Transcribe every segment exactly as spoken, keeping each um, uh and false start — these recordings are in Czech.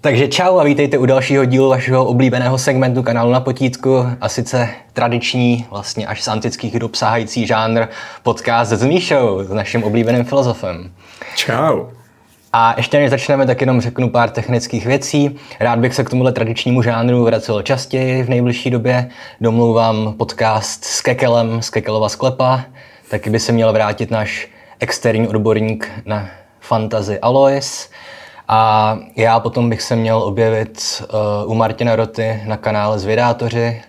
Takže čau a vítejte u dalšího dílu vašeho oblíbeného segmentu kanálu Na potítku, a sice tradiční, vlastně až z antických dob sahající žánr podcast s Míšou, s naším oblíbeným filozofem. Čau. A ještě než začneme, tak jenom řeknu pár technických věcí. Rád bych se k tomuhle tradičnímu žánru vracel častěji v nejbližší době. Domlouvám podcast s Kekelem z Kekelova sklepa. Taky by se měl vrátit náš externí odborník na fantasy Alois. A já potom bych se měl objevit uh, u Martina Roty na kanále Zvědátoři,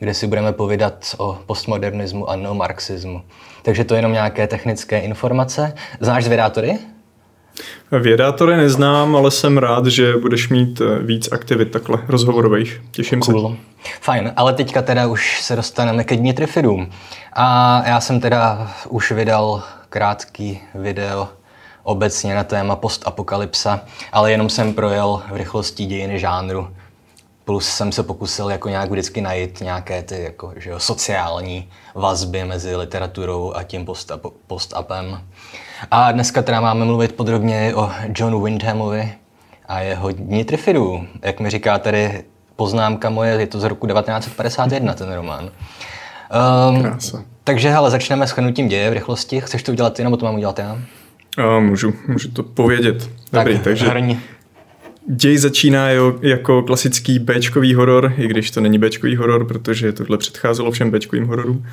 kde si budeme povídat o postmodernismu a neomarxismu. Takže to je jenom nějaké technické informace. Znáš Zvědátory? Vědátory neznám, ale jsem rád, že budeš mít víc aktivit takhle rozhovorových. Těším cool. se. Fajn, ale teďka teda už se dostaneme ke Dni Trifidům. A já jsem teda už vydal krátký video obecně na téma postapokalypsa, ale jenom jsem projel v rychlosti dějiny žánru. Plus jsem se pokusil jako nějak vždycky najít nějaké ty jako, že jo, sociální vazby mezi literaturou a tím post-up, post-upem. A dneska teda máme mluvit podrobně o Johnu Wyndhamovi a jeho Dni Trifidů. Jak mi říká tady poznámka moje, je to z roku devatenáct padesát jedna ten román. Um, Krása. Takže hele, začneme shrnutím děje v rychlosti. Chceš to udělat ty, nebo to mám udělat já? A můžu, můžu to povědět. Dobrý, tak, takže... Hrni. Děj začíná jako klasický béčkový horor, i když to není béčkový horor, protože tohle předcházelo všem béčkovým hororům.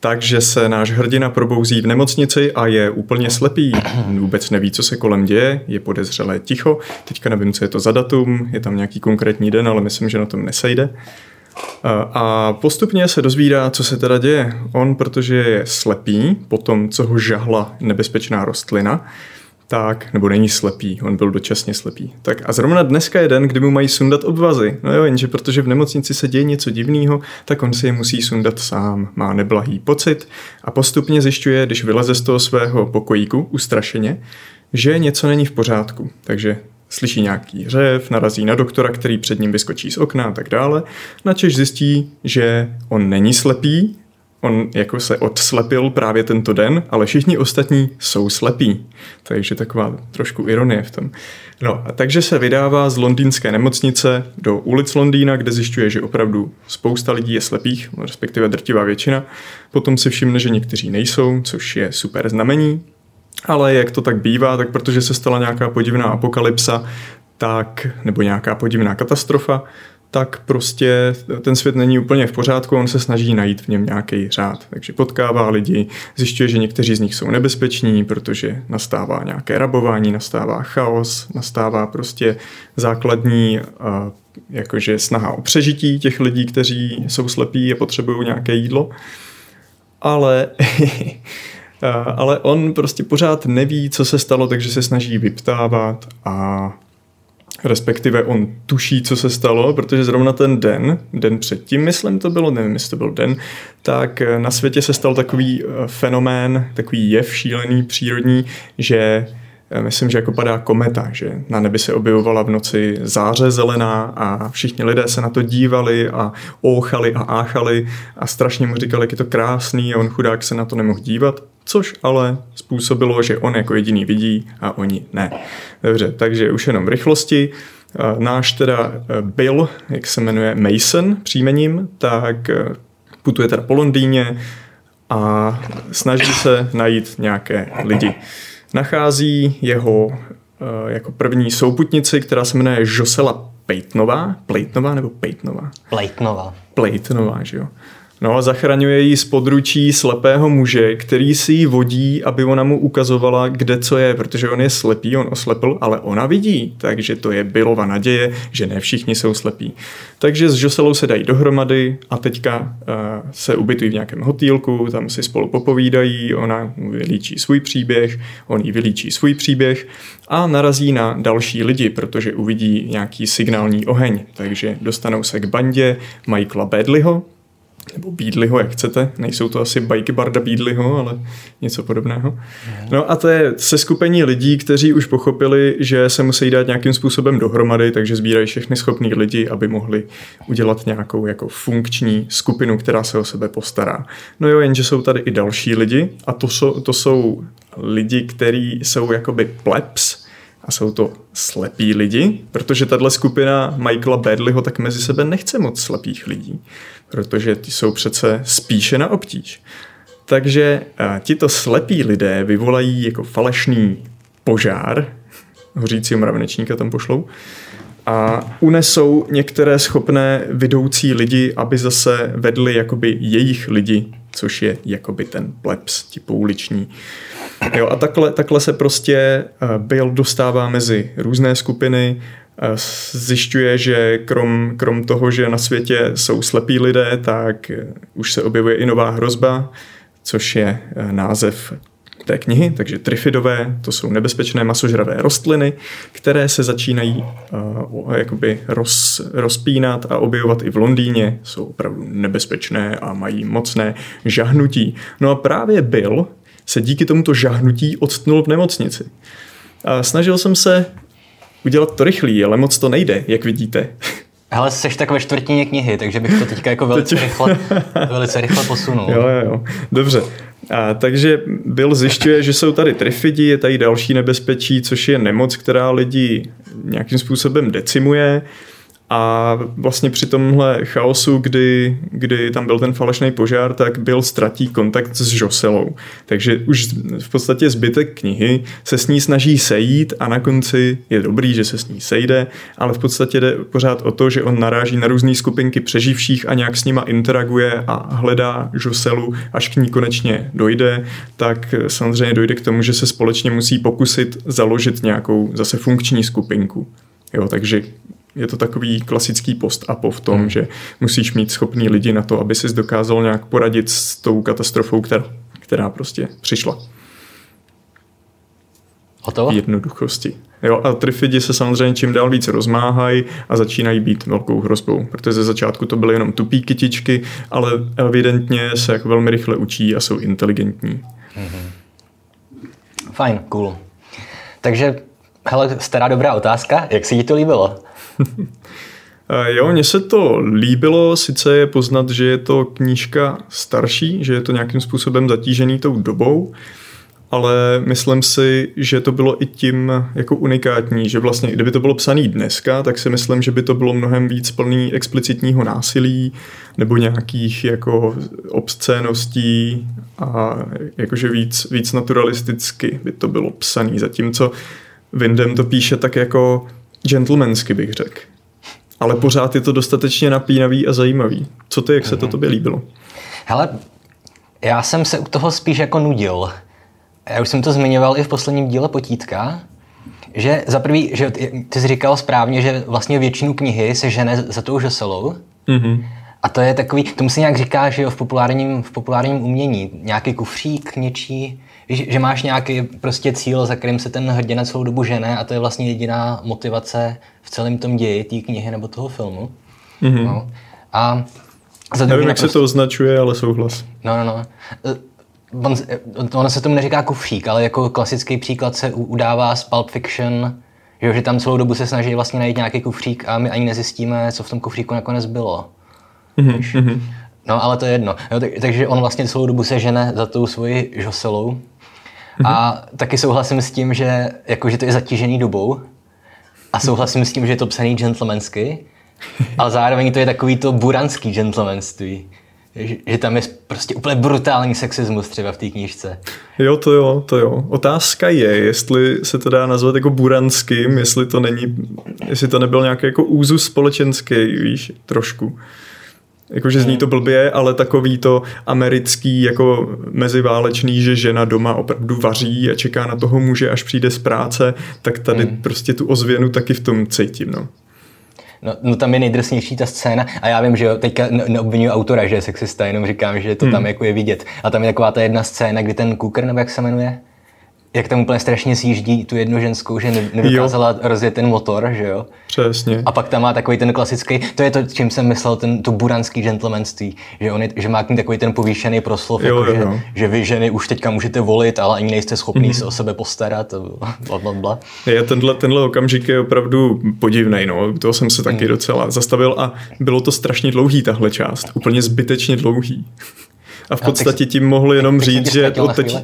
Takže se náš hrdina probouzí v nemocnici a je úplně slepý. Vůbec neví, co se kolem děje, je podezřelé ticho. Teďka nevím, co je to za datum, je tam nějaký konkrétní den, ale myslím, že na tom nesejde. A postupně se dozvídá, co se teda děje. On, protože je slepý, potom co ho žahla nebezpečná rostlina, tak, nebo není slepý, on byl dočasně slepý. Tak a zrovna dneska je den, kdy mu mají sundat obvazy. No jo, jenže protože v nemocnici se děje něco divného, tak on si je musí sundat sám. Má neblahý pocit a postupně zjišťuje, když vyleze z toho svého pokojíku ustrašeně, že něco není v pořádku. Takže slyší nějaký řev, narazí na doktora, který před ním vyskočí z okna a tak dále. Načež zjistí, že on není slepý, on jako se odslepil právě tento den, ale všichni ostatní jsou slepí. Takže taková trošku ironie v tom. No a takže se vydává z londýnské nemocnice do ulic Londýna, kde zjišťuje, že opravdu spousta lidí je slepých, respektive drtivá většina. Potom si všimne, že někteří nejsou, což je super znamení. Ale jak to tak bývá, tak protože se stala nějaká podivná apokalypsa, tak, nebo nějaká podivná katastrofa, tak prostě ten svět není úplně v pořádku, on se snaží najít v něm nějaký řád. Takže potkává lidi, zjišťuje, že někteří z nich jsou nebezpeční, protože nastává nějaké rabování, nastává chaos, nastává prostě základní jakože snaha o přežití těch lidí, kteří jsou slepí a potřebují nějaké jídlo. Ale... ale on prostě pořád neví, co se stalo, takže se snaží vyptávat a respektive on tuší, co se stalo, protože zrovna ten den, den předtím, myslím to bylo, nevím, jestli to byl den, tak na světě se stal takový fenomén, takový jev šílený, přírodní, že myslím, že jako padá kometa, že na nebi se objevovala v noci záře zelená a všichni lidé se na to dívali a óchali a áchali a strašně mu říkali, jak je to krásný a on chudák se na to nemohl dívat, což ale způsobilo, že on jako jediný vidí a oni ne. Dobře, takže už jenom v rychlosti. Náš teda Bill, jak se jmenuje Mason příjmením, tak putuje teda po Londýně a snaží se najít nějaké lidi. Nachází jeho jako první souputnici, která se jmenuje Josella Playtonová. Playtonová nebo Playtonová? Playtonová. Playtonová, že jo. No a zachraňuje ji z područí slepého muže, který si ji vodí, aby ona mu ukazovala, kde co je, protože on je slepý, on oslepl, ale ona vidí, takže to je Billova naděje, že ne všichni jsou slepí. Takže s Josellou se dají dohromady a teďka uh, se ubytují v nějakém hotýlku, tam si spolu popovídají, ona vylíčí svůj příběh, on jí vylíčí svůj příběh a narazí na další lidi, protože uvidí nějaký signální oheň, takže dostanou se k bandě Michaela Beadleyho, nebo Beadleyho, jak chcete. Nejsou to asi bajky Barda Beadleyho, ale něco podobného. No a to je seskupení lidí, kteří už pochopili, že se musí dát nějakým způsobem dohromady, takže sbírají všechny schopný lidi, aby mohli udělat nějakou jako funkční skupinu, která se o sebe postará. No jo, jenže jsou tady i další lidi a to jsou, to jsou lidi, kteří jsou jakoby plebs, A jsou to slepí lidi, protože tato skupina Michaela Beadleyho tak mezi sebe nechce moc slepých lidí, protože ty jsou přece spíše na obtíž. Takže tito slepí lidé vyvolají jako falešný požár, hořícího mravenečníka tam pošlou, a unesou některé schopné vidoucí lidi, aby zase vedli jakoby jejich lidi, což je jakoby ten plebs, ti pouliční. Jo, a takhle, takhle se prostě Bill dostává mezi různé skupiny, zjišťuje, že krom, krom toho, že na světě jsou slepí lidé, tak už se objevuje i nová hrozba, což je název té knihy, takže Trifidové, to jsou nebezpečné masožravé rostliny, které se začínají uh, jakoby roz, rozpínat a objevovat i v Londýně. Jsou opravdu nebezpečné a mají mocné žahnutí. No a právě Bill se díky tomuto žahnutí odstnul v nemocnici. A snažil jsem se udělat to rychlý, ale moc to nejde, jak vidíte. Hele, seš tak ve čtvrtině knihy, takže bych to teďka jako velice, Teď... rychle, velice rychle posunul. Jo, jo, jo. Dobře. A takže Bill zjišťuje, že jsou tady trifidi, je tady další nebezpečí, což je nemoc, která lidi nějakým způsobem decimuje, a vlastně při tomhle chaosu, kdy, kdy tam byl ten falešný požár, tak Bill ztratí kontakt s Joselou. Takže už v podstatě zbytek knihy se s ní snaží sejít a na konci je dobrý, že se s ní sejde, ale v podstatě jde pořád o to, že on naráží na různé skupinky přeživších a nějak s nima interaguje a hledá Joselu, až k ní konečně dojde, tak samozřejmě dojde k tomu, že se společně musí pokusit založit nějakou zase funkční skupinku. Jo, takže je to takový klasický post-apo v tom, hmm. že musíš mít schopný lidi na to, aby jsi dokázal nějak poradit s tou katastrofou, která, která prostě přišla. Hotovo? Jednoduchosti. Jo, a trifidi se samozřejmě čím dál víc rozmáhají a začínají být velkou hrozbou, protože ze začátku to byly jenom tupí kytičky, ale evidentně se jako velmi rychle učí a jsou inteligentní. Hmm. Fajn, cool. Takže, hele, stará dobrá otázka, jak se ti to líbilo? Jo, mně se to líbilo, sice je poznat, že je to knížka starší, že je to nějakým způsobem zatížený tou dobou, ale myslím si, že to bylo i tím jako unikátní, že vlastně kdyby to bylo psaný dneska, tak si myslím, že by to bylo mnohem víc plný explicitního násilí nebo nějakých jako obscéností a jakože víc, víc naturalisticky by to bylo psaný, zatímco Wyndham to píše tak jako gentlemansky, bych řekl. Ale pořád je to dostatečně napínavý a zajímavý. Co ty, jak se mm-hmm. to tobě líbilo? Hele, já jsem se u toho spíš jako nudil. Já už jsem to zmiňoval i v posledním díle Potítka, že za prvý, že ty jsi říkal správně, že vlastně většinu knihy se žene za tou Joselou. Mm-hmm. A to je takový, tomu se nějak říká, že jo, v populárním, v populárním umění, nějaký kufřík, něčí, že máš nějaký prostě cíl, za kterým se ten hrdina celou dobu žene, a to je vlastně jediná motivace v celém tom ději, té knihy nebo toho filmu. Mm-hmm. No. A za Nevím, jak naprosto... se to označuje, ale souhlas. No, no, no. On, ono se tomu neříká kufřík, ale jako klasický příklad se udává z Pulp Fiction, že, že tam celou dobu se snaží vlastně najít nějaký kufřík a my ani nezjistíme, co v tom kufříku nakonec bylo. Mm-hmm. No, ale to je jedno. Jo, tak, takže on vlastně celou dobu se žene za tou svoji Joselou. A taky souhlasím s tím, že, jako, že to je zatížený dobou, a souhlasím s tím, že je to psaný gentlemansky, ale zároveň to je takový to buranský gentlemanství. Že, že tam je prostě úplně brutální sexismus třeba v té knížce. Jo, to jo, to jo. Otázka je, jestli se to dá nazvat jako buranským, jestli to není, jestli to nebyl nějaký jako úzus společenský, víš, trošku. Jakože zní to blbě, ale takový to americký, jako meziválečný, že žena doma opravdu vaří a čeká na toho muže, až přijde z práce, tak tady mm. prostě tu ozvěnu taky v tom cítím, no. No, no tam je nejdrsnější ta scéna, a já vím, že jo, teďka neobvinuju autora, že je sexista, jenom říkám, že to mm. tam jako je vidět. A tam je taková ta jedna scéna, kdy ten Cooker, nebo jak se jmenuje, jak tam úplně strašně sjíždí tu jednu ženskou, že nedokázala rozjet ten motor, že jo? Přesně. A pak tam má takový ten klasický, to je to, čím jsem myslel, ten, to buranský gentlemanství, že, on je, že má k ní takový ten povýšený proslov, jo, jako, jo, jo. Že, že vy ženy už teďka můžete volit, ale ani nejste schopný mm-hmm. se o sebe postarat, blablabla. Je, tenhle, tenhle okamžik je opravdu podivnej, no, toho jsem se taky mm. docela zastavil, a bylo to strašně dlouhý tahle část, úplně zbytečně dlouhý. A v podstatě tím mohl jenom říct, že od teď...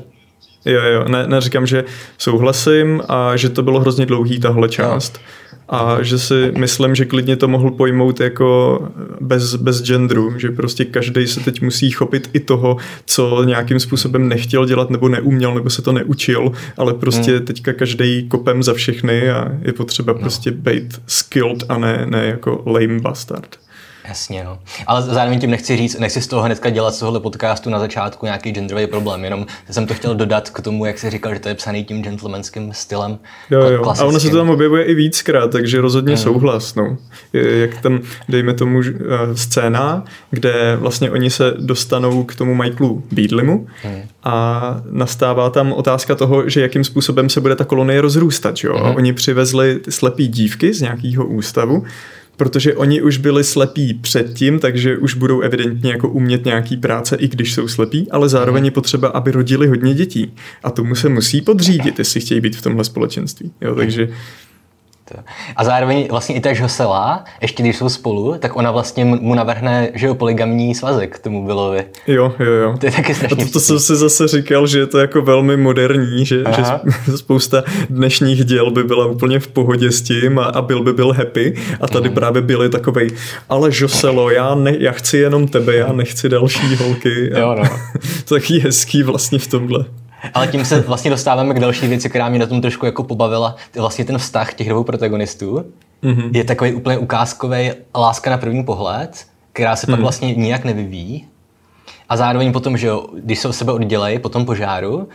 Jo, jo, ne, neříkám, že souhlasím a že to bylo hrozně dlouhý tahle část. A že si myslím, že klidně to mohl pojmout jako bez, bez genderu, že prostě každej se teď musí chopit i toho, co nějakým způsobem nechtěl dělat nebo neuměl, nebo se to neučil, ale prostě hmm. teďka každej kopem za všechny a je potřeba no. prostě být skilled a ne, ne jako lame bastard. Jasně, no. Ale zároveň tím nechci říct, nechci z toho hnedka dělat z tohohle podcastu na začátku nějaký genderový problém, jenom jsem to chtěl dodat k tomu, jak jsi říkal, že to je psaný tím gentlemanským stylem. Jo, jo. A ono se to tam objevuje i víckrát, takže rozhodně mm. souhlas, no. Jak tam, dejme tomu, scéna, kde vlastně oni se dostanou k tomu Michaelu Beadleymu mm. a nastává tam otázka toho, že jakým způsobem se bude ta kolonie rozrůstat, jo. Mm. Oni přivezli slepý dívky z nějakého ústavu, protože oni už byli slepí předtím, takže už budou evidentně jako umět nějaký práce, i když jsou slepí, ale zároveň je potřeba, aby rodili hodně dětí. A tomu se musí podřídit, jestli chtějí být v tomhle společenství. Jo, takže... A zároveň vlastně i ta Josella, ještě když jsou spolu, tak ona vlastně mu navrhne, že jo, poligamní svazek tomu Billovi. Jo, jo, jo. To je taky strašně. A to, to jsem si zase říkal, že je to jako velmi moderní, že, že spousta dnešních děl by byla úplně v pohodě s tím a, a Bill by byl happy a tady mm. právě byly takovej, ale Josello, já, ne, já chci jenom tebe, já nechci další holky. A jo, no. To je taky hezký vlastně v tomhle. Ale tím se vlastně dostáváme k další věci, která mě na tom trošku jako pobavila. Vlastně ten vztah těch dvou protagonistů mm-hmm. je takový úplně ukázkový láska na první pohled, která se mm. pak vlastně nijak nevyvíjí. A zároveň potom, že jo, když se od sebe oddělej po tom požáru,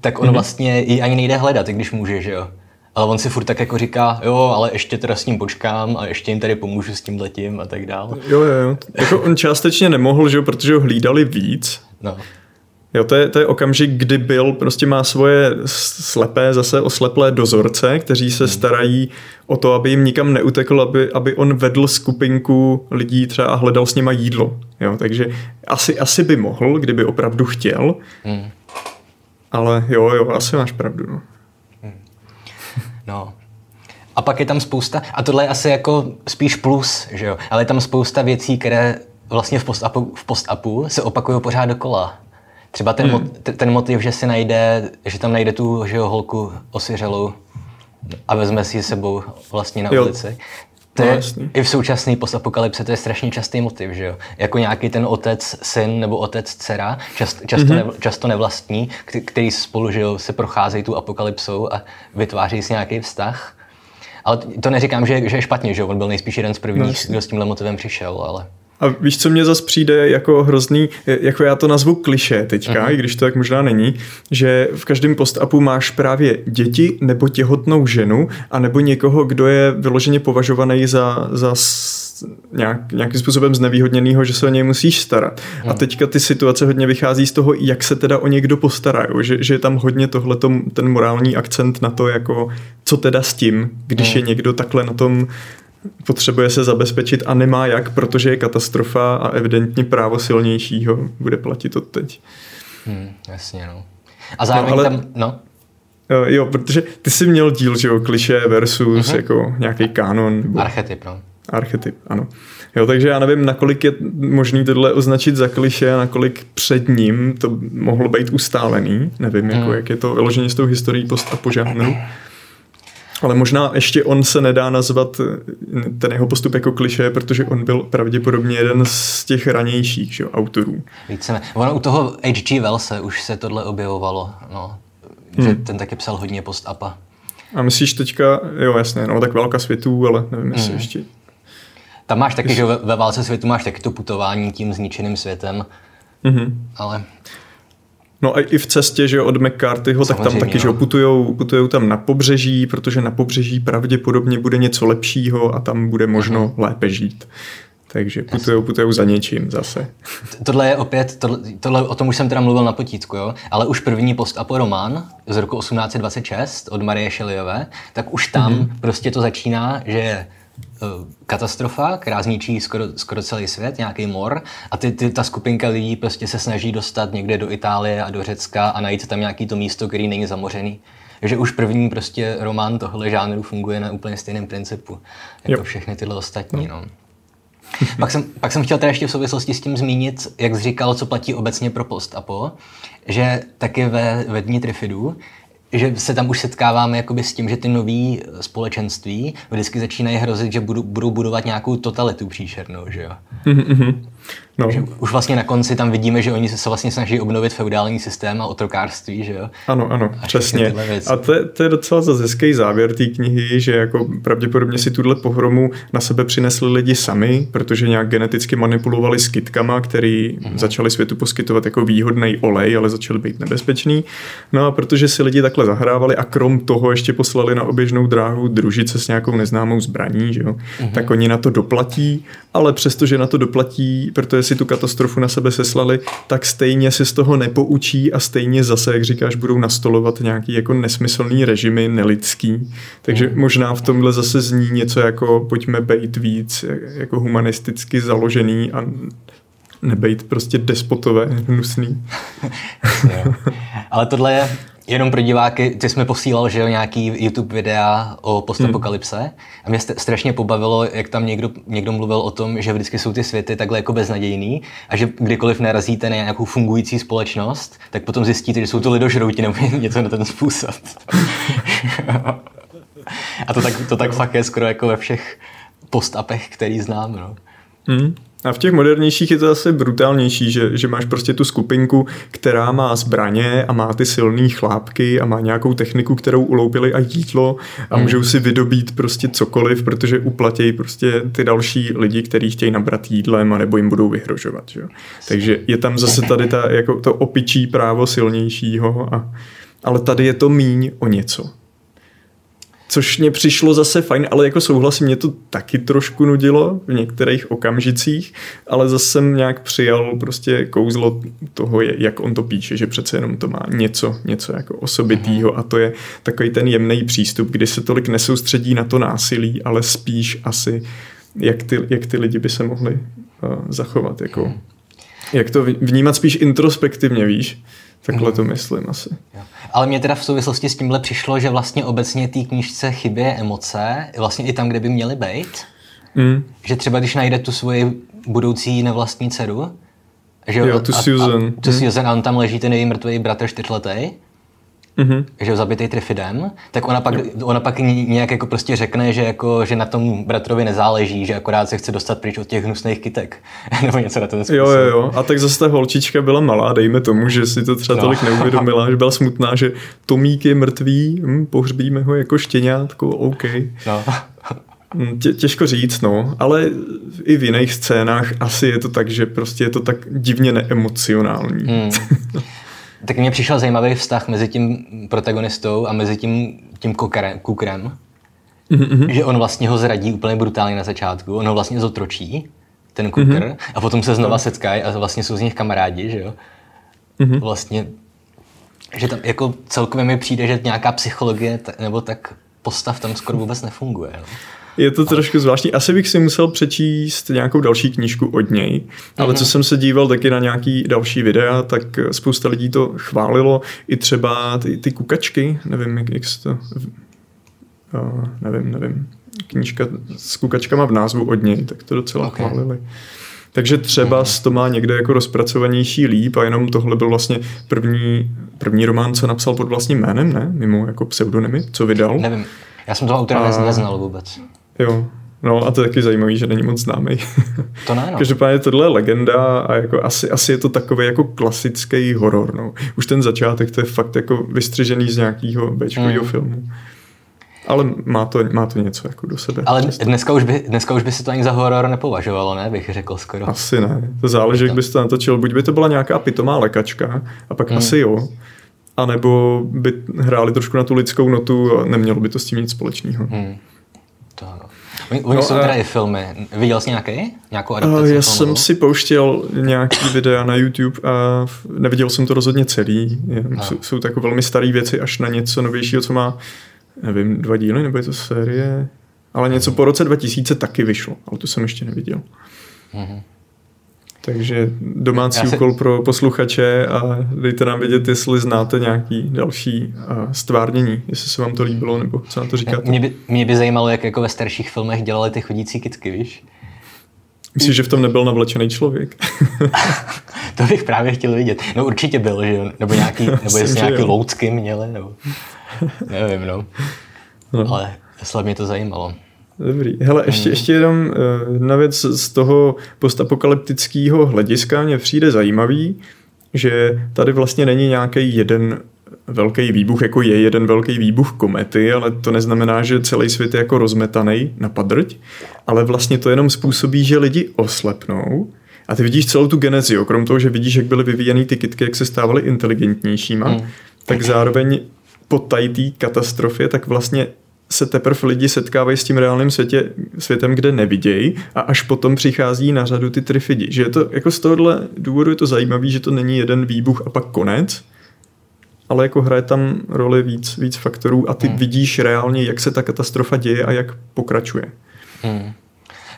tak on mm-hmm. vlastně ji ani nejde hledat, i když může, že jo. Ale on si furt tak jako říká, jo, ale ještě teda s ním počkám a ještě jim tady pomůžu s tímhletím a tak dál. Jo, jo, jo. Jako on částečně nemohl, že jo, protože ho hlídali víc. No. Jo, to je, to je okamžik, kdy Bill prostě má svoje slepé, zase osleplé dozorce, kteří se starají o to, aby jim nikam neutekl, aby, aby on vedl skupinku lidí třeba a hledal s nima jídlo. Jo, takže asi, asi by mohl, kdyby opravdu chtěl, mm. ale jo, jo, asi máš pravdu. No. No. A pak je tam spousta, a tohle je asi jako spíš plus, že jo, ale je tam spousta věcí, které vlastně v post-upu, v post-upu se opakují pořád dokola. Třeba ten, hmm. mot, ten motiv, že si najde, že tam najde tu že jo, holku osiřelou a vezme si ji sebou vlastně na jo. ulici. To no, je jasný. I v současné postapokalypse to je strašně častý motiv, že jo? Jako nějaký ten otec, syn nebo otec, dcera, čast, často, mm-hmm. ne, často nevlastní, který spolu že jo, se procházejí tu apokalypsou a vytváří si nějaký vztah. Ale to neříkám, že, že je špatně, že jo? On byl nejspíš jeden z prvních, no, kdo s tímhle motivem přišel, ale... A víš, co mě zas přijde jako hrozný, jako já to nazvu klišé teďka, uh-huh. i když to tak možná není, že v každém post-upu máš právě děti nebo těhotnou ženu a nebo někoho, kdo je vyloženě považovaný za, za nějak, nějakým způsobem znevýhodněnýho, že se o něj musíš starat. Uh-huh. A teďka ty situace hodně vychází z toho, jak se teda o někdo postará, že, že je tam hodně tohleto, ten morální akcent na to, jako co teda s tím, když uh-huh. je někdo takhle na tom potřebuje se zabezpečit a nemá jak, protože je katastrofa a evidentně právo silnějšího bude platit od teď. Hmm, jasně, no. A zároveň no, ale, tam, no. Jo, protože ty jsi měl díl, že jo, klišé versus uh-huh. jako nějaký kánon. Nebo... Archetyp, no. Archetyp, ano. Jo, takže já nevím, nakolik je možný tohle označit za klišé a nakolik před ním to mohlo být ustálený. Nevím, hmm. jako, jak je to vyloženě s tou historií post a požádnou. Ale možná ještě on se nedá nazvat ten jeho postup jako klišé, protože on byl pravděpodobně jeden z těch ranějších že, autorů. Víceme. Ono u toho H G Wellse už se tohle objevovalo, no. Že hmm. ten taky psal hodně post-upa. A myslíš teďka, jo jasně, no tak Válka světů, ale nevím jestli hmm. ještě. Tam máš taky, že ve, ve Válce světů máš taky to putování tím zničeným světem, hmm. ale... No a i v cestě, že od McCarthyho, tak tam taky, že putujou, putujou tam na pobřeží, protože na pobřeží pravděpodobně bude něco lepšího a tam bude možno mm-hmm. lépe žít. Takže putujou, putujou za něčím zase. Tohle je opět, tohle, tohle, o tom už jsem teda mluvil na potítku, jo? Ale už první post-apo román z roku osmnáct dvacet šest od Marie Shelleyové, tak už tam mm-hmm. prostě to začíná, že je katastrofa, která zničí skoro, skoro celý svět, nějaký mor a ty, ty, ta skupinka lidí prostě se snaží dostat někde do Itálie a do Řecka a najít tam nějaký to místo, který není zamořený. Takže už první prostě román tohle žánru funguje na úplně stejném principu, jako jo. všechny tyhle ostatní. No. No. Pak jsem, pak jsem chtěl teda ještě v souvislosti s tím zmínit, jak jsi říkal, co platí obecně pro post-apo, že taky ve, ve Dni Trifidů, že se tam už setkáváme jakoby s tím, že ty nový společenství vždycky začínají hrozit, že budou, budou budovat nějakou totalitu příšernou, že jo? Mm-hmm. No. Že už vlastně na konci tam vidíme, že oni se vlastně snaží obnovit feudální systém a otrokárství, že jo? Ano, ano, a přesně. A to, to je docela zase hezký závěr té knihy, že jako pravděpodobně si tuhle pohromu na sebe přinesli lidi sami, protože nějak geneticky manipulovali s kytkama, který mm-hmm. začali světu poskytovat jako výhodný olej, ale začali být nebezpečný. No a protože si lidi takhle zahrávali a krom toho ještě poslali na oběžnou dráhu družice s nějakou neznámou zbraní, že jo? Mm-hmm. Tak oni na to doplatí, ale přestože na to doplatí, protože si tu katastrofu na sebe seslali, tak stejně se z toho nepoučí a stejně zase, jak říkáš, budou nastolovat nějaký jako nesmyslný režimy, nelidský. Takže možná v tomhle zase zní něco jako pojďme být víc jako humanisticky založený a nebejt prostě despotové, hnusný. Ale tohle je jenom pro diváky, ty jsme posílal, že jo, nějaký YouTube videa o postapokalypse hmm. a mě strašně pobavilo, jak tam někdo, někdo mluvil o tom, že vždycky jsou ty světy takhle jako beznadějný a že kdykoliv narazíte na nějakou fungující společnost, tak potom zjistíte, že jsou to lidožrouti nebo něco na ten způsob. A to tak, to tak fakt je skoro jako ve všech postapech, který znám, no. Hmm. A v těch modernějších je to zase brutálnější, že, že máš prostě tu skupinku, která má zbraně a má ty silný chlápky a má nějakou techniku, kterou uloupili a jídlo a mm. můžou si vydobít prostě cokoliv, protože uplatí prostě ty další lidi, kteří chtějí nabrat jídlem a nebo jim budou vyhrožovat. Že? Takže je tam zase tady ta, jako to opičí právo silnějšího, a, ale tady je to míň o něco. Což mě přišlo zase fajn, ale jako souhlasím, mě to taky trošku nudilo v některých okamžicích, ale zase jsem nějak přijal prostě kouzlo toho, jak on to píše, že přece jenom to má něco, něco jako osobitýho a to je takový ten jemný přístup, kdy se tolik nesoustředí na to násilí, ale spíš asi, jak ty, jak ty lidi by se mohli uh, zachovat, jako, jak to vnímat spíš introspektivně, víš? Takhle to myslím asi. Jo. Ale mě teda v souvislosti s tímhle přišlo, že vlastně obecně té knížce chyběje emoce, vlastně i tam, kde by měly být. Mm. Že třeba když najde tu svoji budoucí nevlastní dceru, že jo, tu Susan. Tu Susan, a on tam leží ten její mrtvý bratr čtyřletej, mm-hmm. že jo, zabitej Trifidem, tak ona pak, ona pak nějak jako prostě řekne, že, jako, že na tom bratrovi nezáleží, že akorát se chce dostat pryč od těch hnusných kytek. Nebo něco na ten způsob. Jo, jo, jo. A tak zase ta holčička byla malá, dejme tomu, že si to třeba no. tolik neuvědomila, že byla smutná, že Tomík je mrtvý, hm, pohřbíme ho jako štěňátko, OK. No. Tě, těžko říct, no, ale i v jiných scénách asi je to tak, že prostě je to tak divně neemocionální. Hmm. Tak mně přišel zajímavý vztah mezi tím protagonistou a mezi tím, tím kukrem, kukrem mm-hmm. že on vlastně ho zradí úplně brutálně na začátku, on ho vlastně zotročí, ten kukr, mm-hmm. a potom se znova setkají a vlastně jsou z nich kamarádi, že jo? Mm-hmm. Vlastně, že tam jako celkově mi přijde, že nějaká psychologie t- nebo tak postav tam skoro vůbec nefunguje, no. Je to trošku zvláštní. Asi bych si musel přečíst nějakou další knížku od něj, ale co jsem se díval taky na nějaký další videa, tak spousta lidí to chválilo. I třeba ty, ty kukačky, nevím, jak, jak se to... Uh, nevím, nevím. Knížka s kukačkama v názvu od něj, tak to docela okay. chválili. Takže třeba to má někde jako rozpracovanější líp a jenom tohle byl vlastně první, první román, co napsal pod vlastním jménem, ne? Mimo jako pseudonymy, co vydal. Nevím, já jsem toho autora a... neznal vůbec. Jo, no a to je taky zajímavý, že není moc známý. To ne, no. Každopádně tohle je legenda a jako asi, asi je to takový jako klasický horor, no. Už ten začátek, to je fakt jako vystřižený z nějakého béčkového mm. filmu. Ale má to, má to něco jako do sebe. Ale dneska už, by, dneska už by se to ani za horor nepovažovalo, ne? Bych řekl skoro. Asi ne, to záleží, jak bys to natočil. Buď by to byla nějaká pitomá lékačka a pak mm. asi jo. A nebo by hráli trošku na tu lidskou notu a nemělo by to s tím nic společného. Mm. Oni no jsou teda i filmy. Viděl jsi nějaký? Nějakou adaptaci? Já jsem si pouštěl nějaký videa na YouTube a neviděl jsem to rozhodně celý. No. Jsou, jsou takové velmi staré věci až na něco novějšího, co má, nevím, dva díly, nebo je to série. Ale něco po roce dva tisíce taky vyšlo, ale to jsem ještě neviděl. Mhm. Takže domácí si... úkol pro posluchače a dejte nám vědět, jestli znáte nějaký další stvárnění, jestli se vám to líbilo, nebo co na to říkáte. Mě by, mě by zajímalo, jak jako ve starších filmech dělali ty chodící kytky, víš? Myslím, že v tom nebyl navlečený člověk. To bych právě chtěl vidět. No určitě byl, že jo? Nebo nějaký, nebo jestli nějaký loucky měli, nebo nevím, no. no. Ale slabě mě to zajímalo. Dobrý. Hele, ještě, ještě jenom jedna věc z toho postapokalyptického hlediska mě přijde zajímavý, že tady vlastně není nějaký jeden velký výbuch, jako je jeden velký výbuch komety, ale to neznamená, že celý svět je jako rozmetanej na padrť, ale vlastně to jenom způsobí, že lidi oslepnou a ty vidíš celou tu genezi, okrom toho, že vidíš, jak byly vyvíjený ty kytky, jak se stávaly inteligentnějšíma, mm. tak zároveň po tajtý katastrofě, tak vlastně se teprve lidi setkávají s tím reálným světě, světem, kde nevidějí a až potom přichází na řadu ty trifidi. Že je to, jako z tohohle důvodu je to zajímavé, že to není jeden výbuch a pak konec, ale jako hraje tam roli víc, víc faktorů a ty hmm. vidíš reálně, jak se ta katastrofa děje a jak pokračuje. Hmm.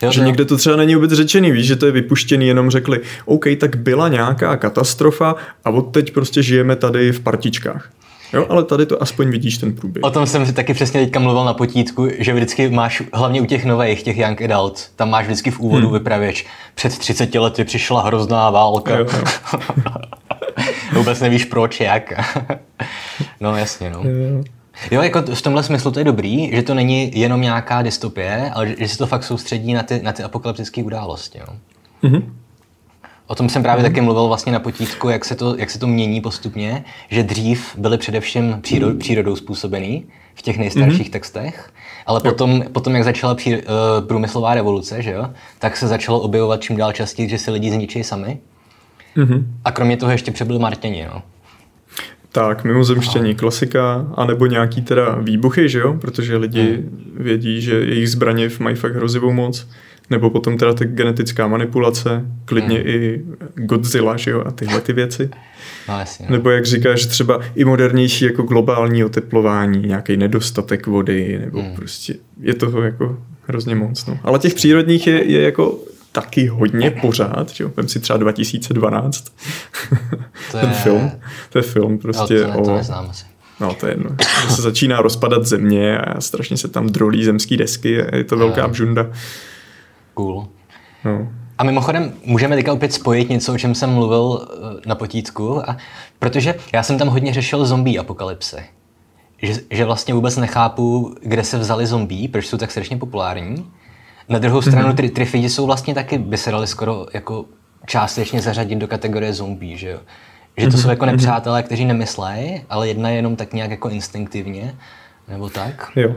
Jo, že někde to třeba není vůbec řečený, víš, že to je vypuštěný, jenom řekli, OK, tak byla nějaká katastrofa a odteď prostě žijeme tady v partičkách. Jo, ale tady to aspoň vidíš ten průběh. O tom jsem si taky přesně teďka mluvil na potítku, že vždycky máš, hlavně u těch nových, těch young adult, tam máš vždycky v úvodu hmm. vypravěč. Před třiceti lety přišla hrozná válka. Jo, jo. Vůbec nevíš proč, jak. No jasně, no. Jo, jo jako v tomhle smyslu to je dobrý, že to není jenom nějaká dystopie, ale že se to fakt soustředí na ty, na ty apokalyptické události. No. Mhm. O tom jsem právě taky mluvil vlastně na potítku, jak se to, jak se to mění postupně, že dřív byly především přírodou, přírodou způsobený v těch nejstarších mm-hmm. textech, ale potom, potom jak začala pří, uh, průmyslová revoluce, že jo, tak se začalo objevovat čím dál častěji, že si lidi zničí sami. Mm-hmm. A kromě toho ještě přebyli Martěni, jo. Tak, mimozemštění, klasika, anebo nějaký teda výbuchy, že jo, protože lidi mm. vědí, že jejich zbraně mají fakt hrozivou moc. Nebo potom teda ta genetická manipulace, klidně hmm. i Godzilla, že jo, a tyhle ty věci. No, jasně, no. Nebo jak říkáš, třeba i modernější jako globální oteplování, nějaký nedostatek vody, nebo hmm. prostě je toho jako hrozně moc. No. Ale těch přírodních je, je jako taky hodně pořád, že jo, vem si třeba dva tisíce dvanáct, to ten je... film, to je film prostě no, to ne, to o... neznám asi. No, to je jedno. To se začíná rozpadat země a strašně se tam drolí zemský desky a je to velká bžunda. Cool. No. A mimochodem můžeme teďka opět spojit něco, o čem jsem mluvil na potítku, a protože já jsem tam hodně řešil zombie apokalypsy. Že, že vlastně vůbec nechápu, kde se vzali zombie, proč jsou tak strašně populární. Na druhou stranu mm-hmm. tri, trifidi jsou vlastně taky, by se dali skoro jako částečně zařadit do kategorie zombie, že jo. Že to mm-hmm. jsou jako nepřátelé, kteří nemyslejí, ale jednají jenom tak nějak jako instinktivně, nebo tak. Jo.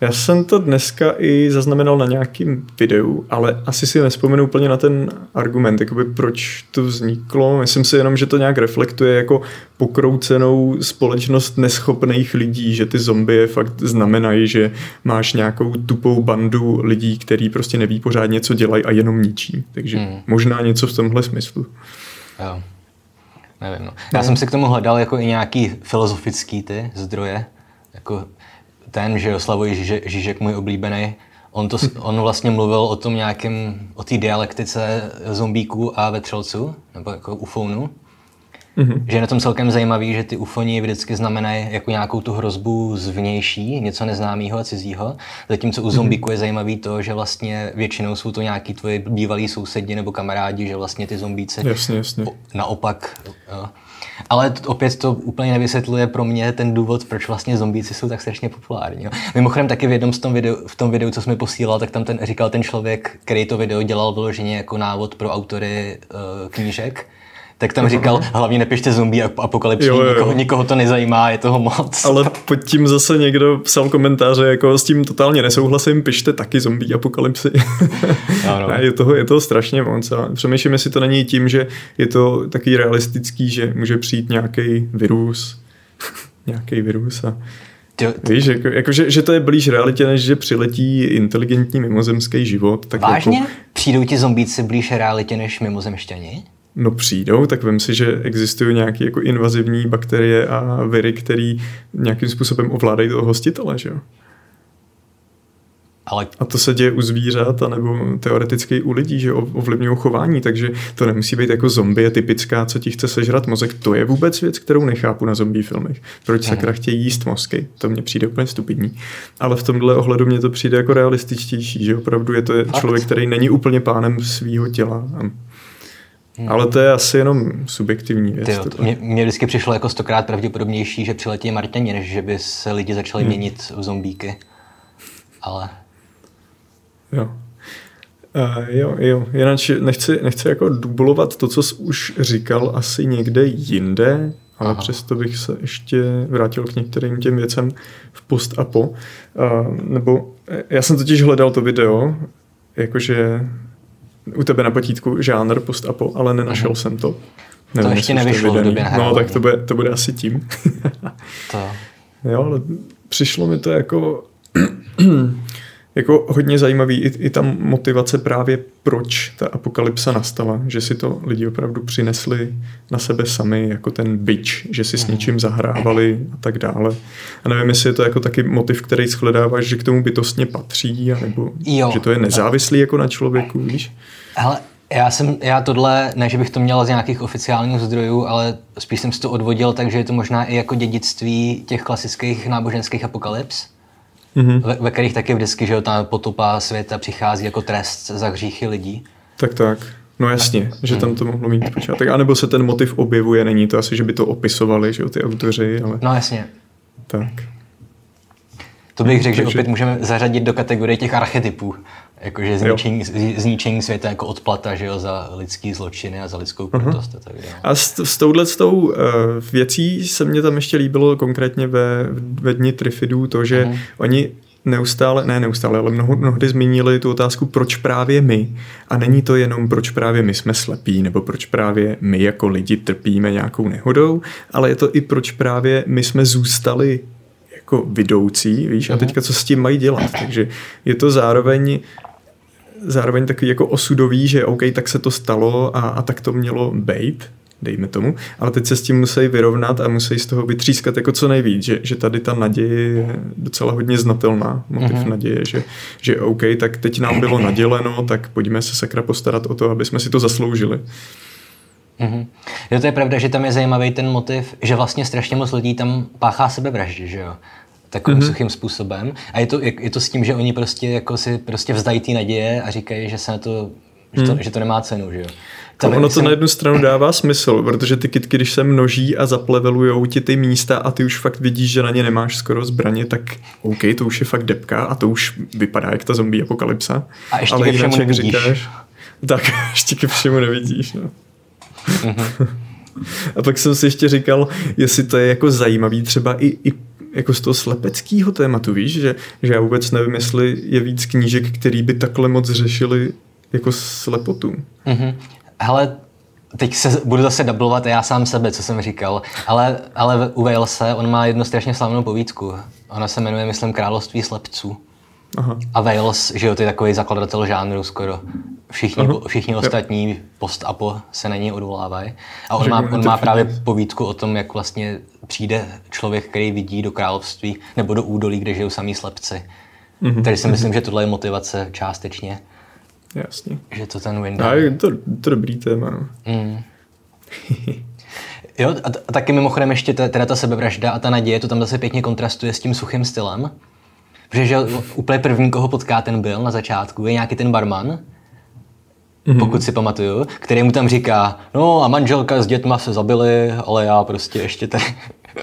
Já jsem to dneska i zaznamenal na nějakým videu, ale asi si nevzpomenu úplně na ten argument, jakoby proč to vzniklo. Myslím si jenom, že to nějak reflektuje jako pokroucenou společnost neschopných lidí, že ty zombie fakt znamenají, že máš nějakou tupou bandu lidí, který prostě neví pořádně, co dělají a jenom ničí. Takže hmm. možná něco v tomhle smyslu. Jo. Nevím, no. Já no. jsem si k tomu hledal jako i nějaký filozofický ty zdroje, jako... ten, že jo, Slavoj Žižek, můj oblíbený, on, to, on vlastně mluvil o tom nějakém, o té dialektice zombíků a vetřelců, nebo jako ufounů. Mm-hmm. Že je na tom celkem zajímavý, že ty ufoni vždycky znamenají jako nějakou tu hrozbu zvnější, něco neznámého a cizího. Zatímco u zombíků je zajímavý to, že vlastně většinou jsou to nějaký tvoji bývalí sousedi nebo kamarádi, že vlastně ty zombíci jasně, jasně. naopak... Jo. Ale to, opět to úplně nevysvětluje pro mě ten důvod, proč vlastně zombíci jsou tak strašně populární. Jo. Mimochodem taky v jednom z tom videu, v tom videu, co jsme posílal, tak tam ten, říkal ten člověk, který to video dělal vyloženě jako návod pro autory uh, knížek, tak tam říkal, hlavně nepište zombie apokalypsní, nikoho, nikoho to nezajímá, je toho moc. Ale pod tím zase někdo psal komentáře, jako s tím totálně nesouhlasím, pište taky zombie apokalypsy. No, no. je, toho, je toho strašně moc. A přemýšlím, jestli to není tím, že je to taky realistický, že může přijít nějaký virus. nějaký virus a... Ty, ty... Víš, jako, jako, že, že to je blíž realitě, než že přiletí inteligentní mimozemský život. Tak vážně? Jako... Přijdou ti zombíci blíž realitě než mimozemšťani? No přijdou, tak vem si, že existují nějaké jako invazivní bakterie a viry, které nějakým způsobem ovládají toho hostitele, že jo? Ale... A to se děje u zvířat, anebo teoreticky u lidí, že ovlivňují chování, takže to nemusí být jako zombie typická, co ti chce sežrat mozek. To je vůbec věc, kterou nechápu na zombie filmech. Proč se sakra chtějí jíst mozky? To mně přijde úplně stupidní. Ale v tomhle ohledu mně to přijde jako realističtější, že opravdu je to člověk, který není úplně pánem svýho těla. Hmm. Ale to je asi jenom subjektivní věc. Tyjo, mě, mě vždycky přišlo jako stokrát pravděpodobnější, že přiletí Marťani, než že by se lidi začali hmm. měnit v zombíky. Ale... Jo. Uh, jo, jo. Jenač nechci, nechci jako dublovat to, co jsi už říkal asi někde jinde, ale aha, přesto bych se ještě vrátil k některým těm věcem v post a po. Uh, nebo já jsem totiž hledal to video, jakože u tebe na potítku žánr post a po, ale nenašel aha. jsem to. Nevím, to ještě nevyšlo to v době. No, tak to bude, to bude asi tím. To. Jo, ale přišlo mi to jako... jako hodně zajímavý i, i ta motivace právě, proč ta apokalypsa nastala, že si to lidi opravdu přinesli na sebe sami, jako ten bič, že si s něčím zahrávali a tak dále. A nevím, jestli je to jako taky motiv, který shledáváš, že k tomu bytostně patří, anebo jo, že to je nezávislý jako na člověku, víš? Hele, já jsem, já tohle, ne, že bych to měl z nějakých oficiálních zdrojů, ale spíš jsem si to odvodil, takže je to možná i jako dědictví těch klasických náboženských apokalyps. Mm-hmm. Ve, ve kterých taky vždycky, že tam potopa světa přichází jako trest za hříchy lidí. Tak, tak. No jasně, tak, že tam to mohlo mít počátek. A nebo se ten motiv objevuje, není to asi, že by to opisovali, že jo, ty autoři, ale... No jasně. Tak. To bych řekl, takže... že opět můžeme zařadit do kategorie těch archetypů. Jakože zničení, zničení světa jako odplata, že jo, za lidský zločiny a za lidskou krutost a tak dále. A s, s touhletou uh, věcí se mě tam ještě líbilo konkrétně ve, ve Dni Trifidů to, že uh-huh. oni neustále, ne neustále, ale mnoho, mnohdy zmínili tu otázku, proč právě my. A není to jenom, proč právě my jsme slepí, nebo proč právě my jako lidi trpíme nějakou nehodou, ale je to i proč právě my jsme zůstali jako vidoucí, víš, a teďka co s tím mají dělat. Takže je to zároveň zároveň takový jako osudový, že OK, tak se to stalo a, a tak to mělo bejt, dejme tomu, ale teď se s tím musí vyrovnat a musí z toho vytřískat jako co nejvíc, že, že tady ta naděje je docela hodně znatelná, motiv mm-hmm. naděje, že, že OK, tak teď nám bylo naděleno, tak pojďme se sakra postarat o to, aby jsme si to zasloužili. Mm-hmm. Jo, to je pravda, že tam je zajímavý ten motiv, že vlastně strašně moc lidí tam páchá sebevraždy, že jo? Takovým mm-hmm. suchým způsobem. A je to, je, je to s tím, že oni prostě jako si prostě vzdají ty naděje a říkají, že se na to, že to, mm. že to nemá cenu, že jo. To ono to jsem... na jednu stranu dává smysl, protože ty kytky, když se množí a zaplevelujou ti ty místa a ty už fakt vidíš, že na ně nemáš skoro zbraně, tak OK, to už je fakt debka a to už vypadá jak ta zombie apokalypsa. A ještě ale jinak jak říkáš, tak ještě ke všemu nevidíš, no. Mm-hmm. A pak jsem si ještě říkal, jestli to je jako zajímavý třeba i, i jako z toho slepeckýho tématu, víš, že, že já vůbec nevím, jestli je víc knížek, který by takhle moc řešili jako slepotu. Mm-hmm. Hele, teď se budu zase dublovat a já sám sebe, co jsem říkal, ale, ale u Wellse on má jednu strašně slavnou povídku. Ona se jmenuje, myslím, Království slepců. Aha. A Welles, že jo, to je takový zakladatel žánru skoro. Všichni, všichni ostatní post a po se na něj odvolávají. A on má, on má právě povídku o tom, jak vlastně přijde člověk, který vidí do království nebo do údolí, kde žijou samí slepci. Mm-hmm. Takže si myslím, že tohle je motivace částečně. Jasně. Že to ten Wyndham. A je to, to dobrý téma. Mm. Jo, a, t- a taky mimochodem ještě t- teda ta sebevražda a ta naděje, to tam zase pěkně kontrastuje s tím suchým stylem. Protože že úplně první, koho potká ten Bill na začátku, je nějaký ten barman, mm-hmm. pokud si pamatuju, který mu tam říká, no a manželka s dětma se zabili, ale já prostě ještě tady...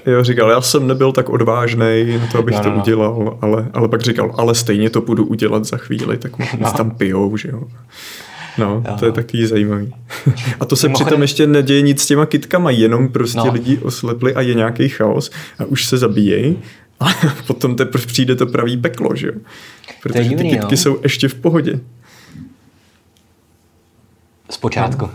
Jo, říkal, já jsem nebyl tak odvážnej na to, abych no, no, to udělal, ale, ale pak říkal, ale stejně to budu udělat za chvíli, tak moc no. tam pijou, že jo. No, aha. to je taky zajímavý. A to se mimochodem... přitom ještě neděje nic s těma kytkama, jenom prostě no. lidi oslepli a je nějaký chaos a už se zabíjejí. A potom teprve přijde to pravý peklo, že jo? Protože divný, ty kytky jo? jsou ještě v pohodě. Zpočátku.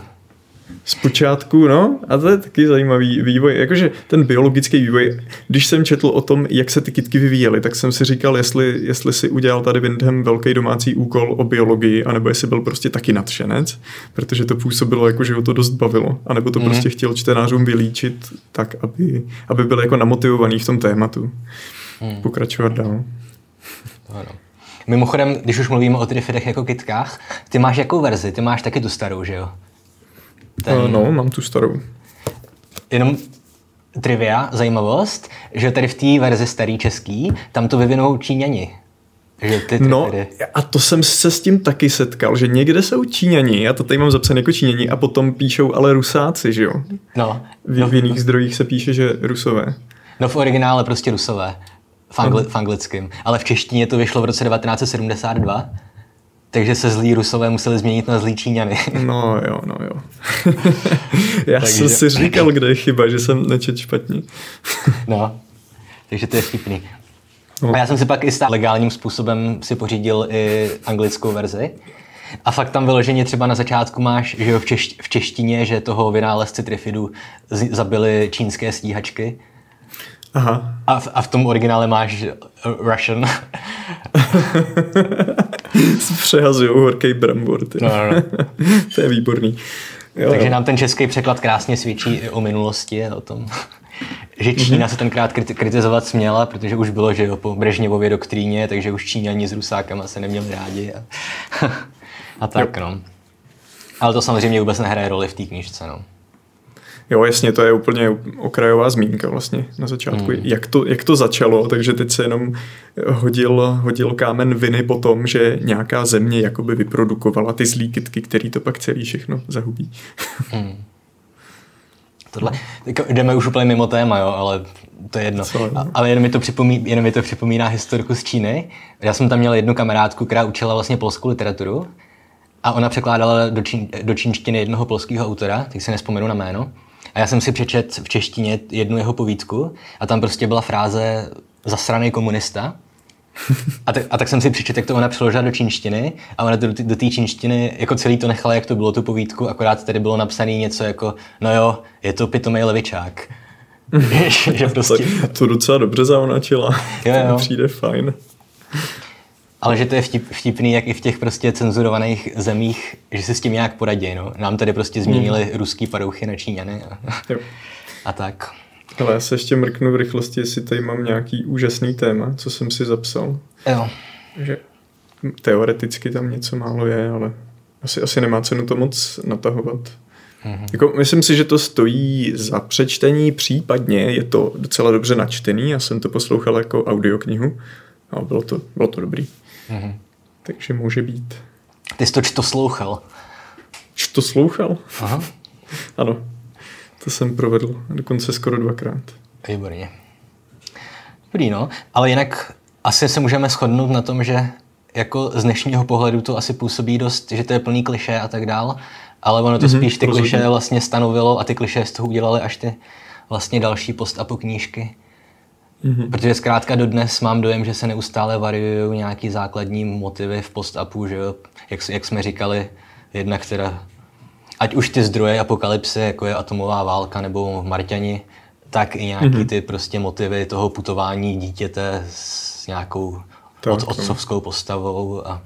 Zpočátku, no. A to je taky zajímavý vývoj. Jakože ten biologický vývoj, když jsem četl o tom, jak se ty kytky vyvíjely, tak jsem si říkal, jestli, jestli si udělal tady Wyndham velký domácí úkol o biologii, anebo jestli byl prostě taky nadšenec, protože to působilo, jako, že ho to dost bavilo. A nebo to mm-hmm. prostě chtěl čtenářům vylíčit tak, aby, aby byl jako namotivovaný v tom tématu. Mm. Pokračovat dál. Ano. Mimochodem, když už mluvíme o Trifidech jako kytkách, ty máš jakou verzi? Ty máš taky tu starou, že jo? Ten... No, mám tu starou. Jenom trivia, zajímavost, že tady v té verzi starý český, tam to vyvinou Číňani. Že ty no a to jsem se s tím taky setkal, že někde jsou Číňani, já to tady mám zapsané jako Číňani a potom píšou ale Rusáci, že jo? No. V, no, v jiných zdrojích se píše, že Rusové. No v originále prostě Rusové, v, angli- v anglickém, ale v češtině to vyšlo v roce devatenáct set sedmdesát dva, takže se zlí Rusové museli změnit na zlí Číňany. No jo, no jo. Já takže... jsem si říkal, kde je chyba, že jsem nečet špatně. No, takže to je vtipný. A já jsem si pak i stál legálním způsobem si pořídil i anglickou verzi. A fakt tam vyloženě třeba na začátku máš, že jo, v, češ- v češtině, že toho vynálezci Trifidů z- zabili čínské stíhačky. Aha. A v, a v tom originále máš Russian. Přehazují horkej brambor. No, no, no. To je výborný. Jo, takže jo. Nám ten český překlad krásně svědčí i o minulosti a o tom... Že Čína se tenkrát kritizovat směla, protože už bylo, že jo, po Brežněvově doktríně, takže už Číňani s Rusákama se neměli rádi a, a tak, jo. No. Ale to samozřejmě vůbec nehraje roli v té knížce, no. Jo, jasně, to je úplně okrajová zmínka vlastně na začátku. Mm. Jak, to, jak to začalo, takže teď se jenom hodil, hodil kámen viny po tom, že nějaká země jakoby vyprodukovala ty zlý kytky, který to pak celý všechno zahubí. Mm. Tohle. Jdeme už úplně mimo téma, jo, ale to je jedno. A, ale jenom mi, to připomí, jenom mi to připomíná historku z Číny. Já jsem tam měl jednu kamarádku, která učila vlastně polskou literaturu a ona překládala do, čín, do čínštiny jednoho polského autora, tak si nevzpomenu na jméno. A já jsem si přečet v češtině jednu jeho povídku a tam prostě byla fráze zasraný komunista. A, te, a tak jsem si přečet, jak to ona přeložila do čínštiny a ona do, do té čínštiny jako celý to nechala, jak to bylo tu povídku, akorát tady bylo napsané něco jako no jo, je to pitomej levičák. že, že prostě... To docela dobře zaonačila, jo, jo. To mi přijde fajn. Ale že to je vtip, vtipný, jak i v těch prostě cenzurovaných zemích, že si s tím nějak poradí, no. Nám tady prostě změnili mm. ruský padouchy na Číňany a, a tak. Ale já se ještě mrknu v rychlosti, jestli tady mám nějaký úžasný téma, co jsem si zapsal. Jo. Že teoreticky tam něco málo je, ale asi, asi nemá cenu to moc natahovat. Mhm. Jako, myslím si, že to stojí za přečtení, případně je to docela dobře načtený. Já jsem to poslouchal jako audioknihu a bylo to, bylo to dobrý. Mhm. Takže může být. Ty jsi to čtoslouchal? Čtoslouchal? Aha. Ano. To jsem provedl dokonce skoro dvakrát. Výborně. Dobrý, no. Ale jinak asi se můžeme shodnout na tom, že jako z dnešního pohledu to asi působí dost, že to je plný klišé a tak dál, ale ono to mm-hmm, spíš ty rozhodně. Klišé vlastně stanovilo a ty klišé z toho udělali až ty vlastně další post-apo knížky. Mm-hmm. Protože zkrátka dodnes mám dojem, že se neustále variují nějaký základní motivy v post-apu, že jo? Jak, jak jsme říkali, jednak teda ať už ty zdroje apokalypsy, jako je atomová válka nebo Marťani, tak i nějaký mm-hmm. ty prostě motivy toho putování dítěte s nějakou tak, od, otcovskou postavou. A...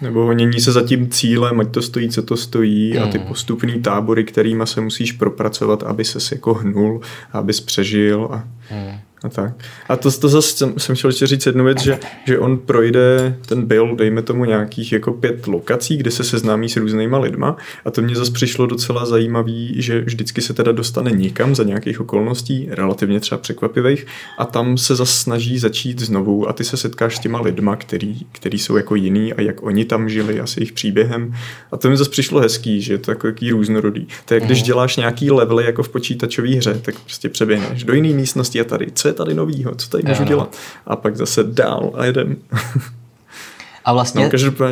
Nebo honění se za tím cílem, ať to stojí, co to stojí mm. a ty postupný tábory, kterýma se musíš propracovat, aby ses jako hnul, abys přežil a, mm. a tak. A to, to zase jsem, jsem chtěl ještě říct jednu věc, že, že on projde ten Bill, dejme tomu nějakých jako pět lokací, kde se seznámí s různýma lidma a to mě zase přišlo docela zajímavý, že vždycky se teda dostane někam za nějakých okolností, relativně třeba překvapivých a tam se zase snaží začít znovu a ty se setkáš s těma lidma, který, který jsou jako jiný a jak oni tam žili a s jejich příběhem a to mi zase přišlo hezký, že to je takový různorodý. To je, když děláš nějaký levely jako v počítačové hře, tak prostě přeběhneš do jiné místnosti a tady co je tady novýho, co tady můžu no, no. dělat. A pak zase dál a jedem. A vlastně, no,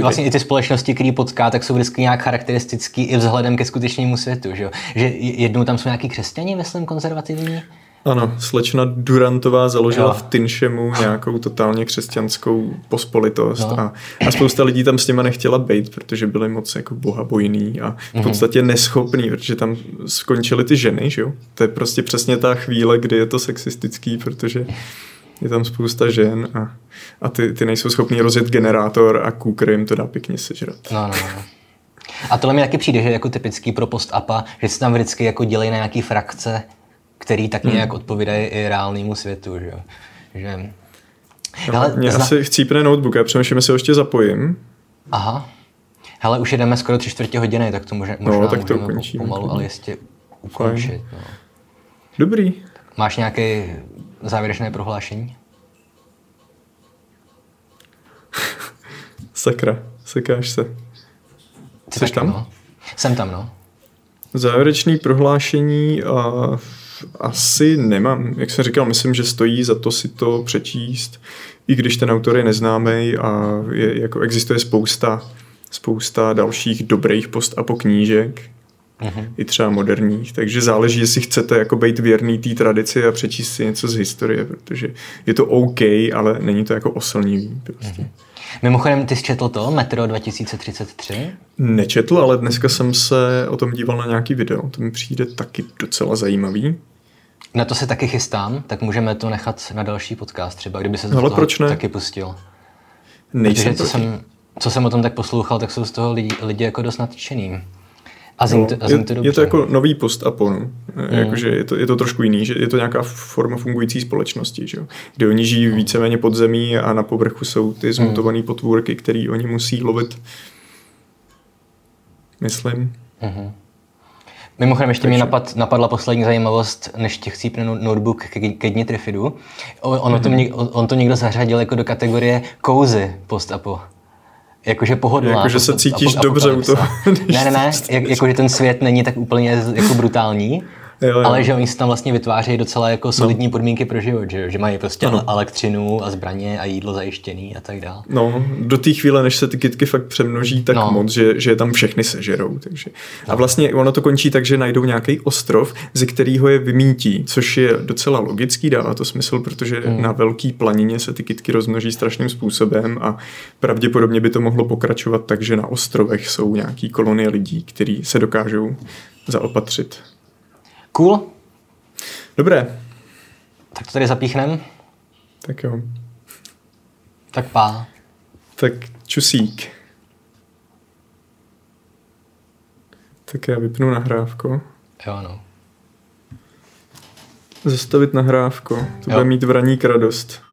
vlastně i ty společnosti, které potká, tak jsou vždycky nějak charakteristický i vzhledem ke skutečnému světu. Že, že jednou tam jsou nějaký křesťani, myslím, konzervativní? Ano, slečna Durantová založila jo. v Tinšemu nějakou totálně křesťanskou pospolitost no. a, a spousta lidí tam s těma nechtěla být, protože byli moc jako bohabojný a v podstatě neschopný, protože tam skončily ty ženy, že jo? To je prostě přesně ta chvíle, kdy je to sexistický, protože je tam spousta žen a, a ty, ty nejsou schopný rozjet generátor a kůkr jim to dá pěkně sežrat. No, no, no. A tohle mi taky přijde, že jako typický pro post-apa, že se tam vždycky jako dělají na nějaký frakce, který tak nějak odpovídají i reálnému světu, že jo. Že No, mě zna... asi chcípne notebook, já přemýšlím, jestli ho ještě zapojím. Aha. Hele, už jedeme skoro tři čtvrtě hodiny, tak to možná, možná no, tak to můžeme ukončím, pomalu, ale jistě ukončit. No. Dobrý. Máš nějaké závěrečné prohlášení? Sakra, sekáš se. Ty jsi tam? No. Jsem tam, no. Závěrečné prohlášení a... asi nemám. Jak jsem říkal, myslím, že stojí za to si to přečíst, i když ten autor je neznámý a je, jako existuje spousta, spousta dalších dobrých post-apo knížek, uh-huh. i třeba moderních, takže záleží, jestli chcete jako být věrný té tradici a přečíst si něco z historie, protože je to OK, ale není to jako oslnivý. Prostě. Uh-huh. Mimochodem, ty jsi četl to, Metro dva tisíce třicet tři? Nečetl, ale dneska jsem se o tom díval na nějaký video. To mi přijde taky docela zajímavý. Na to se taky chystám, tak můžeme to nechat na další podcast třeba, kdyby se to taky pustil. Nejsem Protože co jsem, co jsem o tom tak poslouchal, tak jsou z toho lidi, lidi jako dost nadšený. A zní no, to, a zní je, to dobře. Je to jako nový post-apo, no. Jakože je to, je to trošku jiný, že je to nějaká forma fungující společnosti, že jo? Kde oni žijí mm. víceméně pod zemí a na povrchu jsou ty zmutované mm. potvůrky, které oni musí lovit. Myslím. Mm-hmm. Mimochodem, ještě mi napad, napadla poslední zajímavost, než těch chcípne notebook ke, ke dni Trifidu. On, mm-hmm. to, on to někdo zařadil jako do kategorie cozy post-apo. Jakože pohodlná. Jakože se cítíš dobře u toho. Ne, ne, ne. Jak, jakože ten svět není tak úplně jako brutální, jo, jo. ale že oni se tam vlastně vytvářejí docela jako solidní no. podmínky pro život, že, že mají prostě ano. elektřinu a zbraně a jídlo zajištěný a tak dále. No, do té chvíle, než se ty kytky fakt přemnoží tak no. moc, že, že tam všechny sežerou. Takže. No. A vlastně ono to končí tak, že najdou nějaký ostrov, ze kterého je vymítí, což je docela logický, dává to smysl, protože hmm. na velký planině se ty kytky rozmnoží strašným způsobem a pravděpodobně by to mohlo pokračovat tak, že na ostrovech jsou nějaký kolonie lidí, kteří se dokážou zaopatřit. Cool. Dobré. Tak to tady zapíchnem. Tak jo. Tak pá. Tak čusík. Tak já vypnu nahrávku. Jo, no. Zastavit nahrávku. To jo. Bude mít vraník radost.